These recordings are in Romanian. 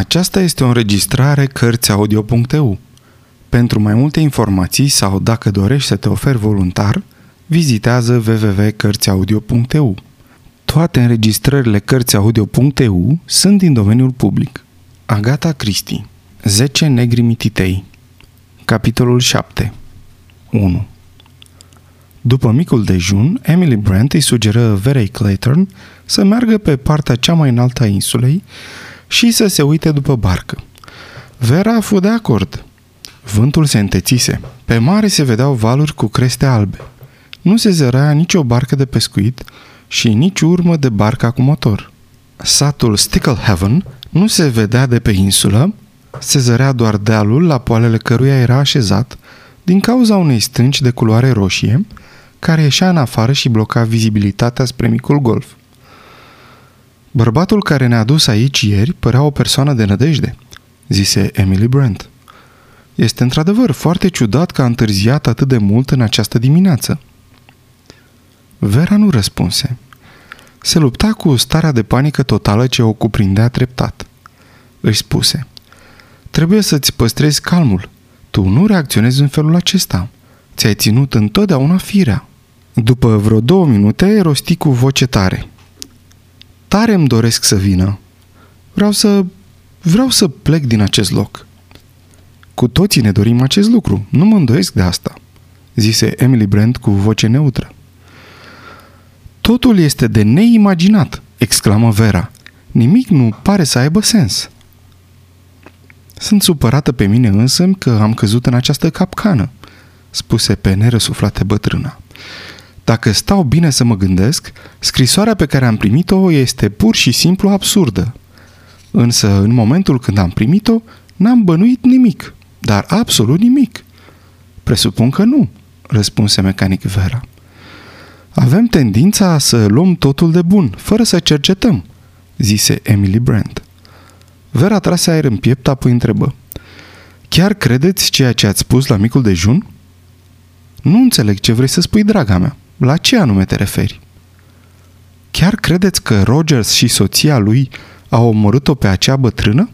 Aceasta este o înregistrare CărțiAudio.eu. Pentru mai multe informații sau dacă dorești să te oferi voluntar, vizitează www.cărțiaudio.eu. Toate înregistrările CărțiAudio.eu sunt din domeniul public. Agatha Christie, 10 negri mititei. Capitolul 7. 1. După micul dejun, Emily Brent îi sugeră Verei Clayton să meargă pe partea cea mai înaltă a insulei și să se uite după barcă. Vera fu de acord. Vântul se întețise. Pe mare se vedeau valuri cu creste albe. Nu se zărea nicio barcă de pescuit și nici urmă de barca cu motor. Satul Sticklehaven nu se vedea de pe insulă, se zărea doar dealul la poalele căruia era așezat din cauza unei stânci de culoare roșie care ieșea în afară și bloca vizibilitatea spre micul golf. Bărbatul care ne-a dus aici ieri părea o persoană de nădejde, zise Emily Brand. Este într-adevăr foarte ciudat că a întârziat atât de mult în această dimineață. Vera nu răspunse. Se lupta cu starea de panică totală ce o cuprindea treptat. Își spuse: trebuie să-ți păstrezi calmul. Tu nu reacționezi în felul acesta. Ți-ai ținut întotdeauna firea. După vreo 2 minute, rosti cu voce tare: tare îmi doresc să vină. Vreau să plec din acest loc. Cu toții ne dorim acest lucru, nu mă îndoiesc de asta, zise Emily Brand cu voce neutră. Totul este de neimaginat, exclamă Vera. Nimic nu pare să aibă sens. Sunt supărată pe mine însă că am căzut în această capcană, spuse pe nerăsuflate bătrâna. Dacă stau bine să mă gândesc, scrisoarea pe care am primit-o este pur și simplu absurdă. Însă, în momentul când am primit-o, n-am bănuit nimic, dar absolut nimic. Presupun că nu, răspunse mecanic Vera. Avem tendința să luăm totul de bun, fără să cercetăm, zise Emily Brand. Vera trase aer în piept, apoi întrebă: chiar credeți ceea ce ați spus la micul dejun? Nu înțeleg ce vrei să spui, draga mea. La ce anume te referi? Chiar credeți că Rogers și soția lui au omorât-o pe acea bătrână?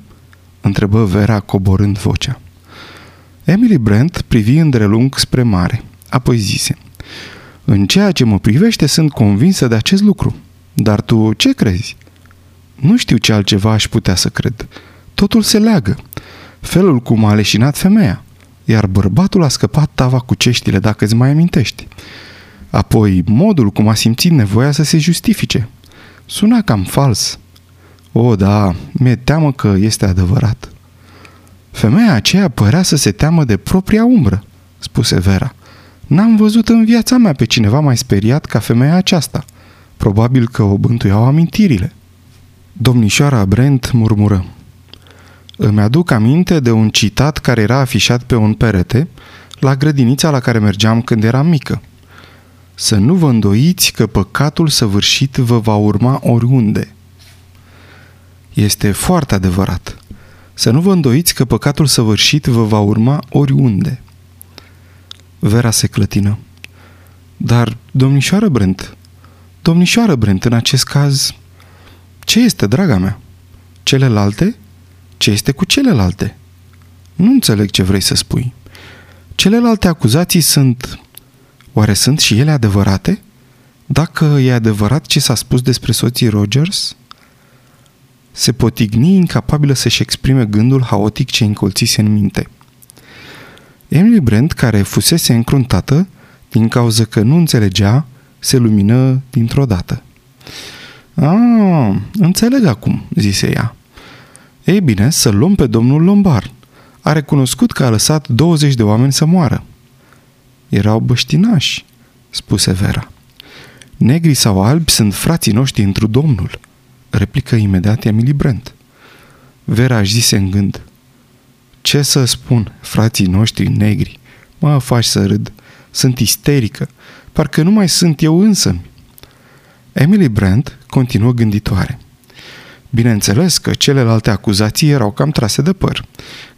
Întrebă Vera, coborând vocea. Emily Brand privi îndelung spre mare, apoi zise: în ceea ce mă privește, sunt convinsă de acest lucru. Dar tu ce crezi? Nu știu ce altceva aș putea să cred. Totul se leagă. Felul cum a leșinat femeia, iar bărbatul a scăpat tava cu ceștile, dacă îți mai amintești. Apoi, modul cum a simțit nevoia să se justifice. Suna cam fals. O, da, mi-e teamă că este adevărat. Femeia aceea părea să se teamă de propria umbră, spuse Vera. N-am văzut în viața mea pe cineva mai speriat ca femeia aceasta. Probabil că o bântuiau amintirile. Domnișoara Brent murmură: îmi aduc aminte de un citat care era afișat pe un perete la grădinița la care mergeam când eram mică. Să nu vă îndoiți că păcatul săvârșit vă va urma oriunde. Este foarte adevărat. Să nu vă îndoiți că păcatul săvârșit vă va urma oriunde. Vera se clătină. Dar, domnișoară Brent, în acest caz, ce este, draga mea? Celelalte? Ce este cu celelalte? Nu înțeleg ce vrei să spui. Celelalte acuzații sunt... Oare sunt și ele adevărate? Dacă e adevărat ce s-a spus despre soții Rogers? Se potigni, incapabilă să-și exprime gândul haotic ce încolțise în minte. Emily Brand, care fusese încruntată din cauza că nu înțelegea, se lumină dintr-o dată. Înțeleg acum, zise ea. Ei bine, să luăm pe domnul Lombard. A recunoscut că a lăsat 20 de oameni să moară. Erau băștinași, spuse Vera. Negri sau albi sunt frații noștri întru Domnul, replică imediat Emily Brand. Vera își zise în gând: ce să spun, frații noștri negri? Mă faci să râd. Sunt isterică. Parcă nu mai sunt eu însămi. Emily Brand continuă gânditoare. Bineînțeles că celelalte acuzații erau cam trase de păr,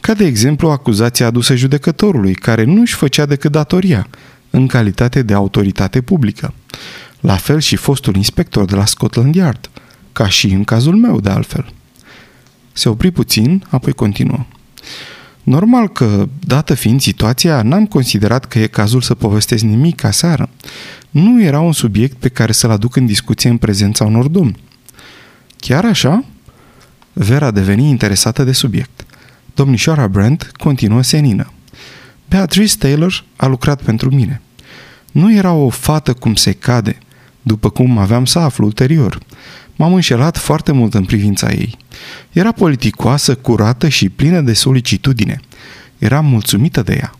ca de exemplu acuzația adusă judecătorului, care nu își făcea decât datoria, în calitate de autoritate publică. La fel și fostul inspector de la Scotland Yard, ca și în cazul meu de altfel. Se opri puțin, apoi continuă. Normal că, dată fiind situația, n-am considerat că e cazul să povestesc nimic aseară. Nu era un subiect pe care să-l aduc în discuție în prezența unor domni. Chiar așa? Vera deveni interesată de subiect. Domnișoara Brand continuă senină. Beatrice Taylor a lucrat pentru mine. Nu era o fată cum se cade, după cum aveam să aflu ulterior. M-am înșelat foarte mult în privința ei. Era politicoasă, curată și plină de solicitudine. Eram mulțumită de ea.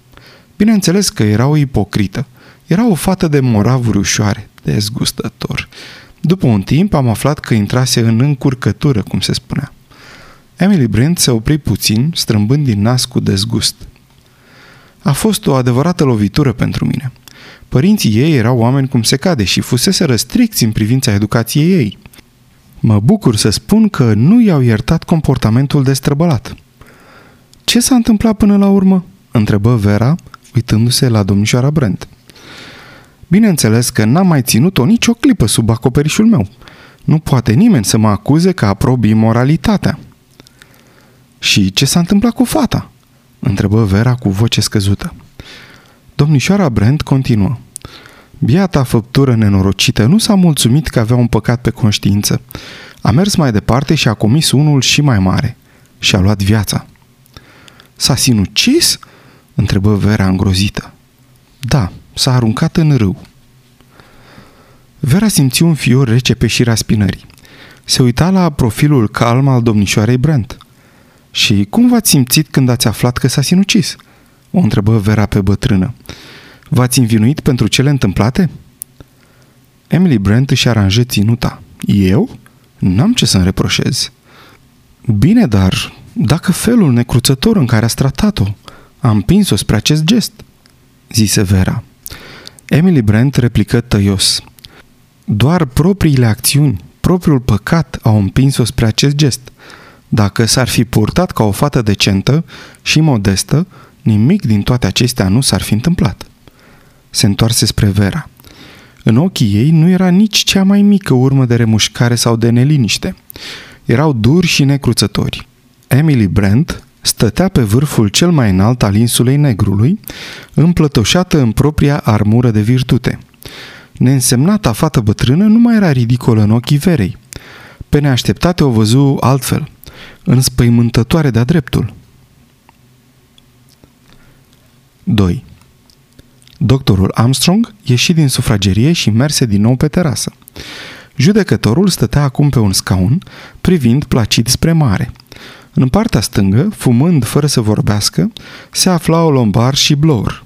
Bineînțeles că era o ipocrită. Era o fată de moravuri ușoare, dezgustător. După un timp am aflat că intrase în încurcătură, cum se spunea. Emily Brand se opri puțin, strâmbând din nas cu dezgust. A fost o adevărată lovitură pentru mine. Părinții ei erau oameni cum se cade și fuseseră stricți în privința educației ei. Mă bucur să spun că nu i-au iertat comportamentul destrăbălat. Ce s-a întâmplat până la urmă? Întrebă Vera, uitându-se la domnișoara Brent. Bineînțeles că n-am mai ținut-o nicio clipă sub acoperișul meu. Nu poate nimeni să mă acuze că aprob imoralitatea. Și ce s-a întâmplat cu fata? Întrebă Vera cu voce scăzută. Domnișoara Brent continuă. Biata făptură nenorocită nu s-a mulțumit că avea un păcat pe conștiință. A mers mai departe și a comis unul și mai mare. Și-a luat viața. S-a sinucis? Întrebă Vera îngrozită. Da, s-a aruncat în râu. Vera simți un fior rece pe șira spinării. Se uita la profilul calm al domnișoarei Brent. Și cum v-ați simțit când ați aflat că s-a sinucis? O întrebă Vera pe bătrână. V-ați învinuit pentru cele întâmplate? Emily Brent își aranjă ținuta. Eu? N-am ce să-mi reproșez. Bine, dar dacă felul necruțător în care ați tratat-o a împins-o spre acest gest, zise Vera. Emily Brent replică tăios. Doar propriile acțiuni, propriul păcat au împins-o spre acest gest. Dacă s-ar fi purtat ca o fată decentă și modestă, nimic din toate acestea nu s-ar fi întâmplat. Se întoarse spre Vera. În ochii ei nu era nici cea mai mică urmă de remușcare sau de neliniște. Erau duri și necruțători. Emily Brand stătea pe vârful cel mai înalt al insulei Negrului, împlătoșată în propria armură de virtute. Neînsemnata fată bătrână nu mai era ridicolă în ochii Verei. Pe neașteptate o văzu altfel, înspăimântătoare de-a dreptul. 2. Doctorul Armstrong ieși din sufragerie și merse din nou pe terasă. Judecătorul stătea acum pe un scaun, privind placid spre mare. În partea stângă, fumând fără să vorbească, se aflau Lombard și Blor.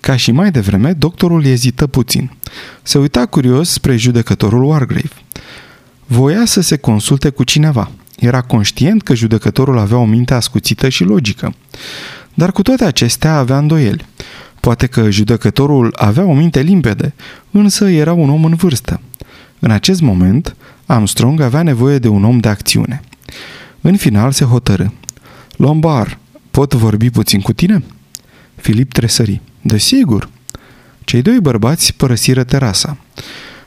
Ca și mai devreme, doctorul ezită puțin. Se uita curios spre judecătorul Wargrave. Voia să se consulte cu cineva. Era conștient că judecătorul avea o minte ascuțită și logică. Dar cu toate acestea avea îndoieli. Poate că judecătorul avea o minte limpede, însă era un om în vârstă. În acest moment, Armstrong avea nevoie de un om de acțiune. În final se hotărî. Lombard, pot vorbi puțin cu tine? Philip tresări. Desigur. Cei doi bărbați părăsiră terasa,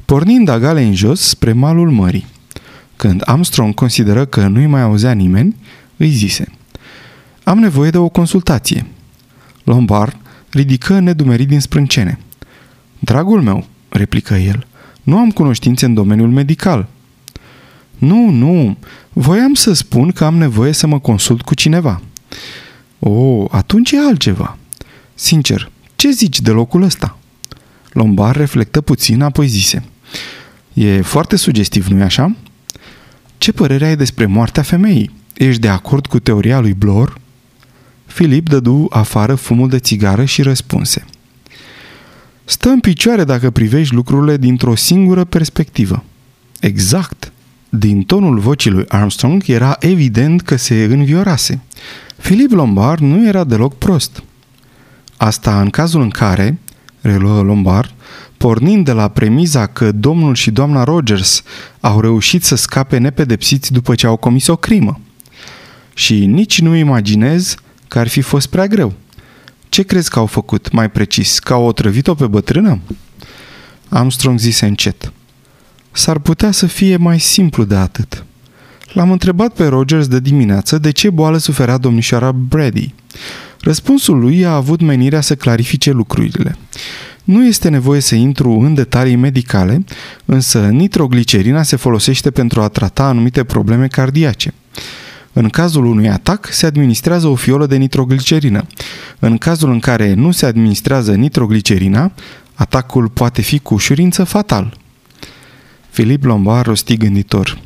pornind a gale în jos spre malul mării. Când Armstrong consideră că nu-i mai auzea nimeni, îi zise: Am nevoie de o consultație. Lombard ridică nedumerit din sprâncene. Dragul meu, replică el, nu am cunoștințe în domeniul medical. Nu, voiam să spun că am nevoie să mă consult cu cineva. Atunci e altceva. Sincer, ce zici de locul ăsta? Lombard reflectă puțin, apoi zise: E foarte sugestiv, nu-i așa? Ce părere ai despre moartea femeii? Ești de acord cu teoria lui Blor? Philip dădu afară fumul de țigară și răspunse. Stă în picioare dacă privești lucrurile dintr-o singură perspectivă. Exact. Din tonul vocii lui Armstrong era evident că se înviorase. Philip Lombard nu era deloc prost. Asta în cazul în care, reluă Lombard, pornind de la premiza că domnul și doamna Rogers au reușit să scape nepedepsiți după ce au comis o crimă. Și nici nu imaginez că ar fi fost prea greu. Ce crezi că au făcut, mai precis, că au otrăvit-o pe bătrână? Armstrong zise încet. S-ar putea să fie mai simplu de atât. L-am întrebat pe Rogers de dimineață de ce boală suferea domnișoara Brady. Răspunsul lui a avut menirea să clarifice lucrurile. Nu este nevoie să intru în detalii medicale, însă nitroglicerina se folosește pentru a trata anumite probleme cardiace. În cazul unui atac se administrează o fiolă de nitroglicerină. În cazul în care nu se administrează nitroglicerina, atacul poate fi cu ușurință fatal. Philip Lombard rosti gânditor: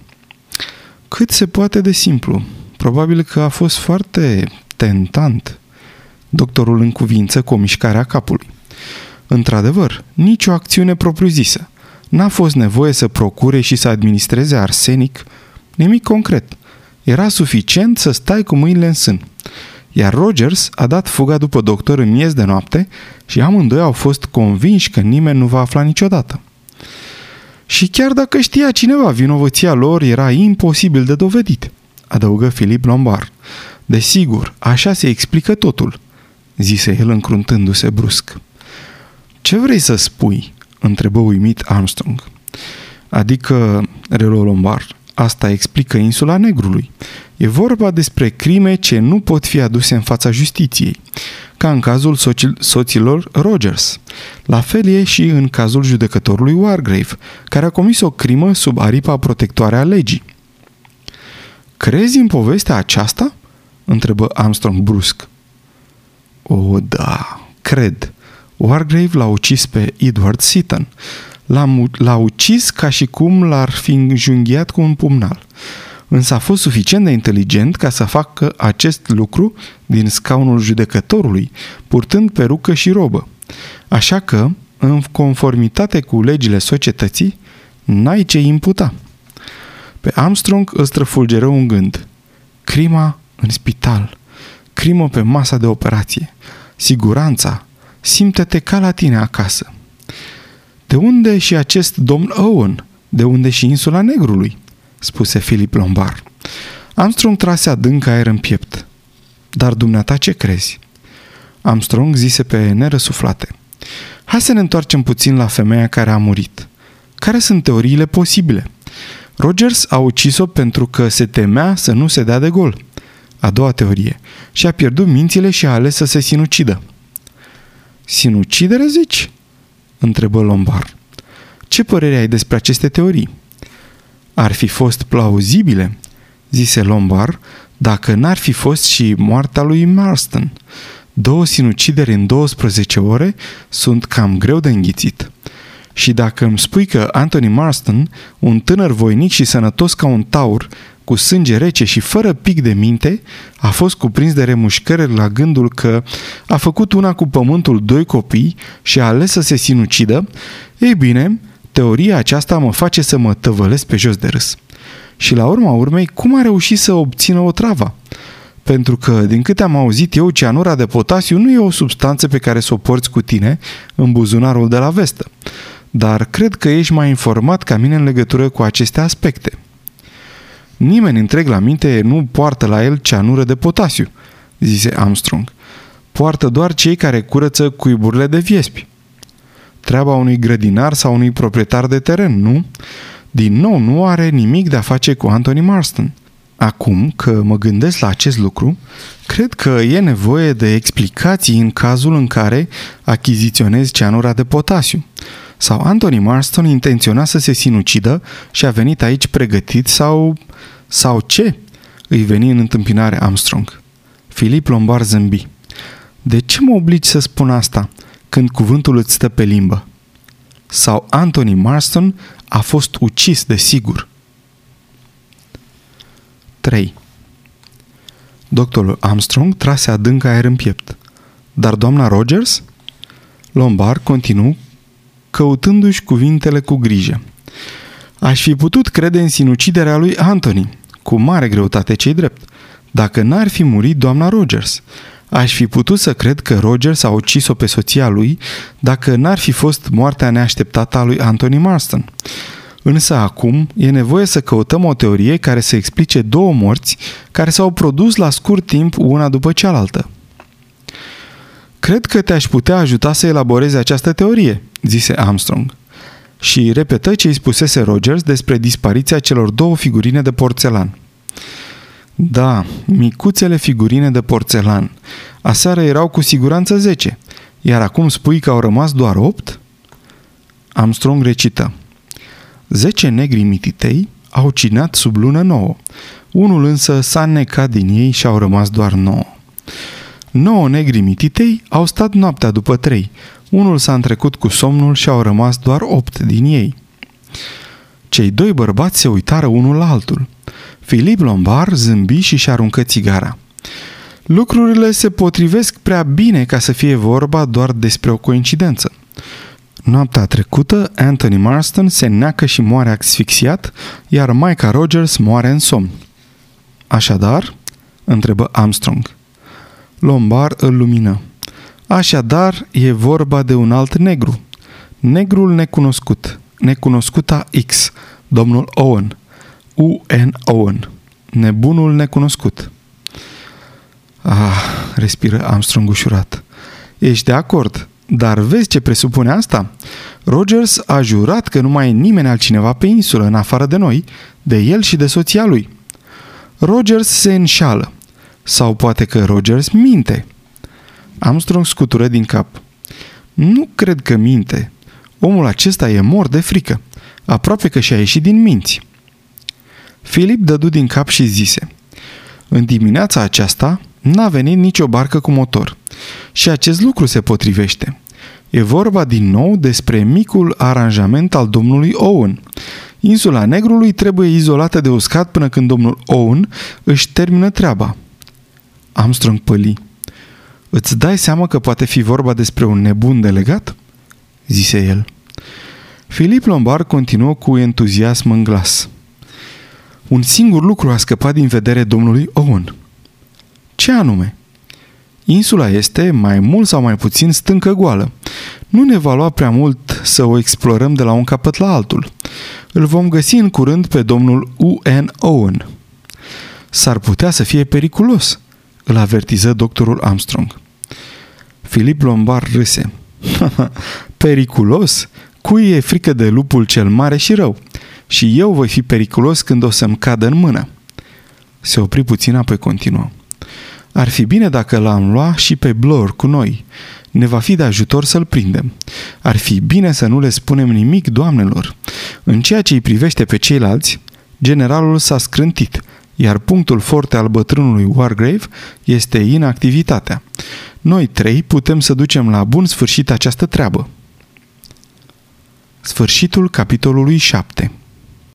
cât se poate de simplu. Probabil că a fost foarte tentant. Doctorul încuvință cu o mișcare a capului. Într-adevăr, nicio acțiune propriu-zisă. N-a fost nevoie să procure și să administreze arsenic, nimic concret. Era suficient să stai cu mâinile în sân. Iar Rogers a dat fuga după doctor în miez de noapte și amândoi au fost convinși că nimeni nu va afla niciodată. Și chiar dacă știa cineva, vinovăția lor era imposibil de dovedit, adăugă Philip Lombard. Desigur, așa se explică totul, zise el încruntându-se brusc. Ce vrei să spui? Întrebă uimit Armstrong. Adică, reluă Lombard, asta explică insula Negrului. E vorba despre crime ce nu pot fi aduse în fața justiției, ca în cazul soților Rogers. La fel e și în cazul judecătorului Wargrave, care a comis o crimă sub aripa protectoare a legii. Crezi în povestea aceasta? Întrebă Armstrong brusc. O, da, cred. Wargrave l-a ucis pe Edward Seaton. L-a ucis ca și cum l-ar fi înjunghiat cu un pumnal. Însă a fost suficient de inteligent ca să facă acest lucru din scaunul judecătorului, purtând perucă și robă. Așa că, în conformitate cu legile societății, n-ai ce imputa. Pe Armstrong îl străfulgeră un gând. Crima în spital. Crimă pe masa de operație. Siguranța. Simte-te ca la tine acasă. De unde și acest domn Owen? De unde și insula Negrului? Spuse Philip Lombard. Armstrong trase adânc aer în piept. Dar dumneata ce crezi? Armstrong zise pe nerăsuflate. Hai să ne întoarcem puțin la femeia care a murit. Care sunt teoriile posibile? Rogers a ucis-o pentru că se temea să nu se dea de gol. A doua teorie. Și-a pierdut mințile și a ales să se sinucidă. Sinucidere, zici? Întrebă Lombard. Ce părere ai despre aceste teorii? Ar fi fost plauzibile, zise Lombard, dacă n-ar fi fost și moartea lui Marston. 2 sinucideri în 12 ore sunt cam greu de înghițit. Și dacă îmi spui că Anthony Marston, un tânăr voinic și sănătos ca un taur, cu sânge rece și fără pic de minte, a fost cuprins de remușcări la gândul că a făcut una cu pământul 2 copii și a ales să se sinucidă, ei bine, teoria aceasta mă face să mă tăvălesc pe jos de râs. Și la urma urmei, cum a reușit să obțină otrava? Pentru că, din câte am auzit eu, cianura de potasiu nu e o substanță pe care să o porți cu tine în buzunarul de la vestă. Dar cred că ești mai informat ca mine în legătură cu aceste aspecte. Nimeni întreg la minte nu poartă la el cianură de potasiu, zise Armstrong. Poartă doar cei care curăță cuiburile de viespi. Treaba unui grădinar sau unui proprietar de teren, nu? Din nou, nu are nimic de a face cu Anthony Marston. Acum că mă gândesc la acest lucru, cred că e nevoie de explicații în cazul în care achiziționezi cianura de potasiu. Sau Anthony Marston intenționa să se sinucidă și a venit aici pregătit sau ce? Îi veni în întâmpinare Armstrong. Philip Lombard zâmbi. De ce mă obligi să spun asta când cuvântul îți stă pe limbă? Sau Anthony Marston a fost ucis de sigur. 3. Doctorul Armstrong trase adânc aer în piept. Dar doamna Rogers? Lombard continuă căutându-și cuvintele cu grijă. Aș fi putut crede în sinuciderea lui Anthony, cu mare greutate ce-i drept, dacă n-ar fi murit doamna Rogers. Aș fi putut să cred că Rogers a ucis-o pe soția lui dacă n-ar fi fost moartea neașteptată a lui Anthony Marston. Însă acum e nevoie să căutăm o teorie care să explice 2 morți care s-au produs la scurt timp una după cealaltă. Cred că te-aș putea ajuta să elaborezi această teorie, zise Armstrong. Și repetă ce îi spusese Rogers despre dispariția celor 2 figurine de porțelan. Da, micuțele figurine de porțelan. Aseară erau cu siguranță 10, iar acum spui că au rămas doar 8? Armstrong recită. 10 negri mititei au cinat sub lună nouă. Unul însă s-a necat din ei și au rămas doar 9. 9 negri mititei au stat noaptea după 3. Unul s-a întrecut cu somnul și au rămas doar 8 din ei. Cei doi bărbați se uitară unul la altul. Philip Lombard zâmbi și-și aruncă țigara. Lucrurile se potrivesc prea bine ca să fie vorba doar despre o coincidență. Noaptea trecută, Anthony Marston se neacă și moare asfixiat, iar Micah Rogers moare în somn. Așadar? Întrebă Armstrong. Lombard îl lumină. Așadar, e vorba de un alt negru. Negrul necunoscut. Necunoscuta X. Domnul Owen. U.N. Owen. Nebunul necunoscut. Ah, respiră Armstrong ușurat. Ești de acord, dar vezi ce presupune asta? Rogers a jurat că nu mai e nimeni altcineva pe insulă în afară de noi, de el și de soția lui. Rogers se înșală. Sau poate că Rogers minte. Armstrong scutură din cap. Nu cred că minte. Omul acesta e mort de frică. Aproape că și-a ieșit din minți. Philip dădu din cap și zise. În dimineața aceasta n-a venit nicio barcă cu motor. Și acest lucru se potrivește. E vorba din nou despre micul aranjament al domnului Owen. Insula Negrului trebuie izolată de uscat până când domnul Owen își termină treaba. Armstrong păli. Îți dai seama că poate fi vorba despre un nebun delegat? Zise el. Philip Lombard continuă cu entuziasm în glas. Un singur lucru a scăpat din vedere domnului Owen. Ce anume? Insula este, mai mult sau mai puțin, stâncă goală. Nu ne va lua prea mult să o explorăm de la un capăt la altul. Îl vom găsi în curând pe domnul U.N. Owen. S-ar putea să fie periculos, îl avertiză doctorul Armstrong. Philip Lombard râse. Periculos? Cui e frică de lupul cel mare și rău? Și eu voi fi periculos când o să-mi cadă în mână. Se opri puțin, apoi continuă. Ar fi bine dacă l-am luat și pe Blor cu noi. Ne va fi de ajutor să-l prindem. Ar fi bine să nu le spunem nimic doamnelor. În ceea ce îi privește pe ceilalți, generalul s-a scrântit, iar punctul forte al bătrânului Wargrave este inactivitatea. Noi trei putem să ducem la bun sfârșit această treabă. Sfârșitul capitolului 7.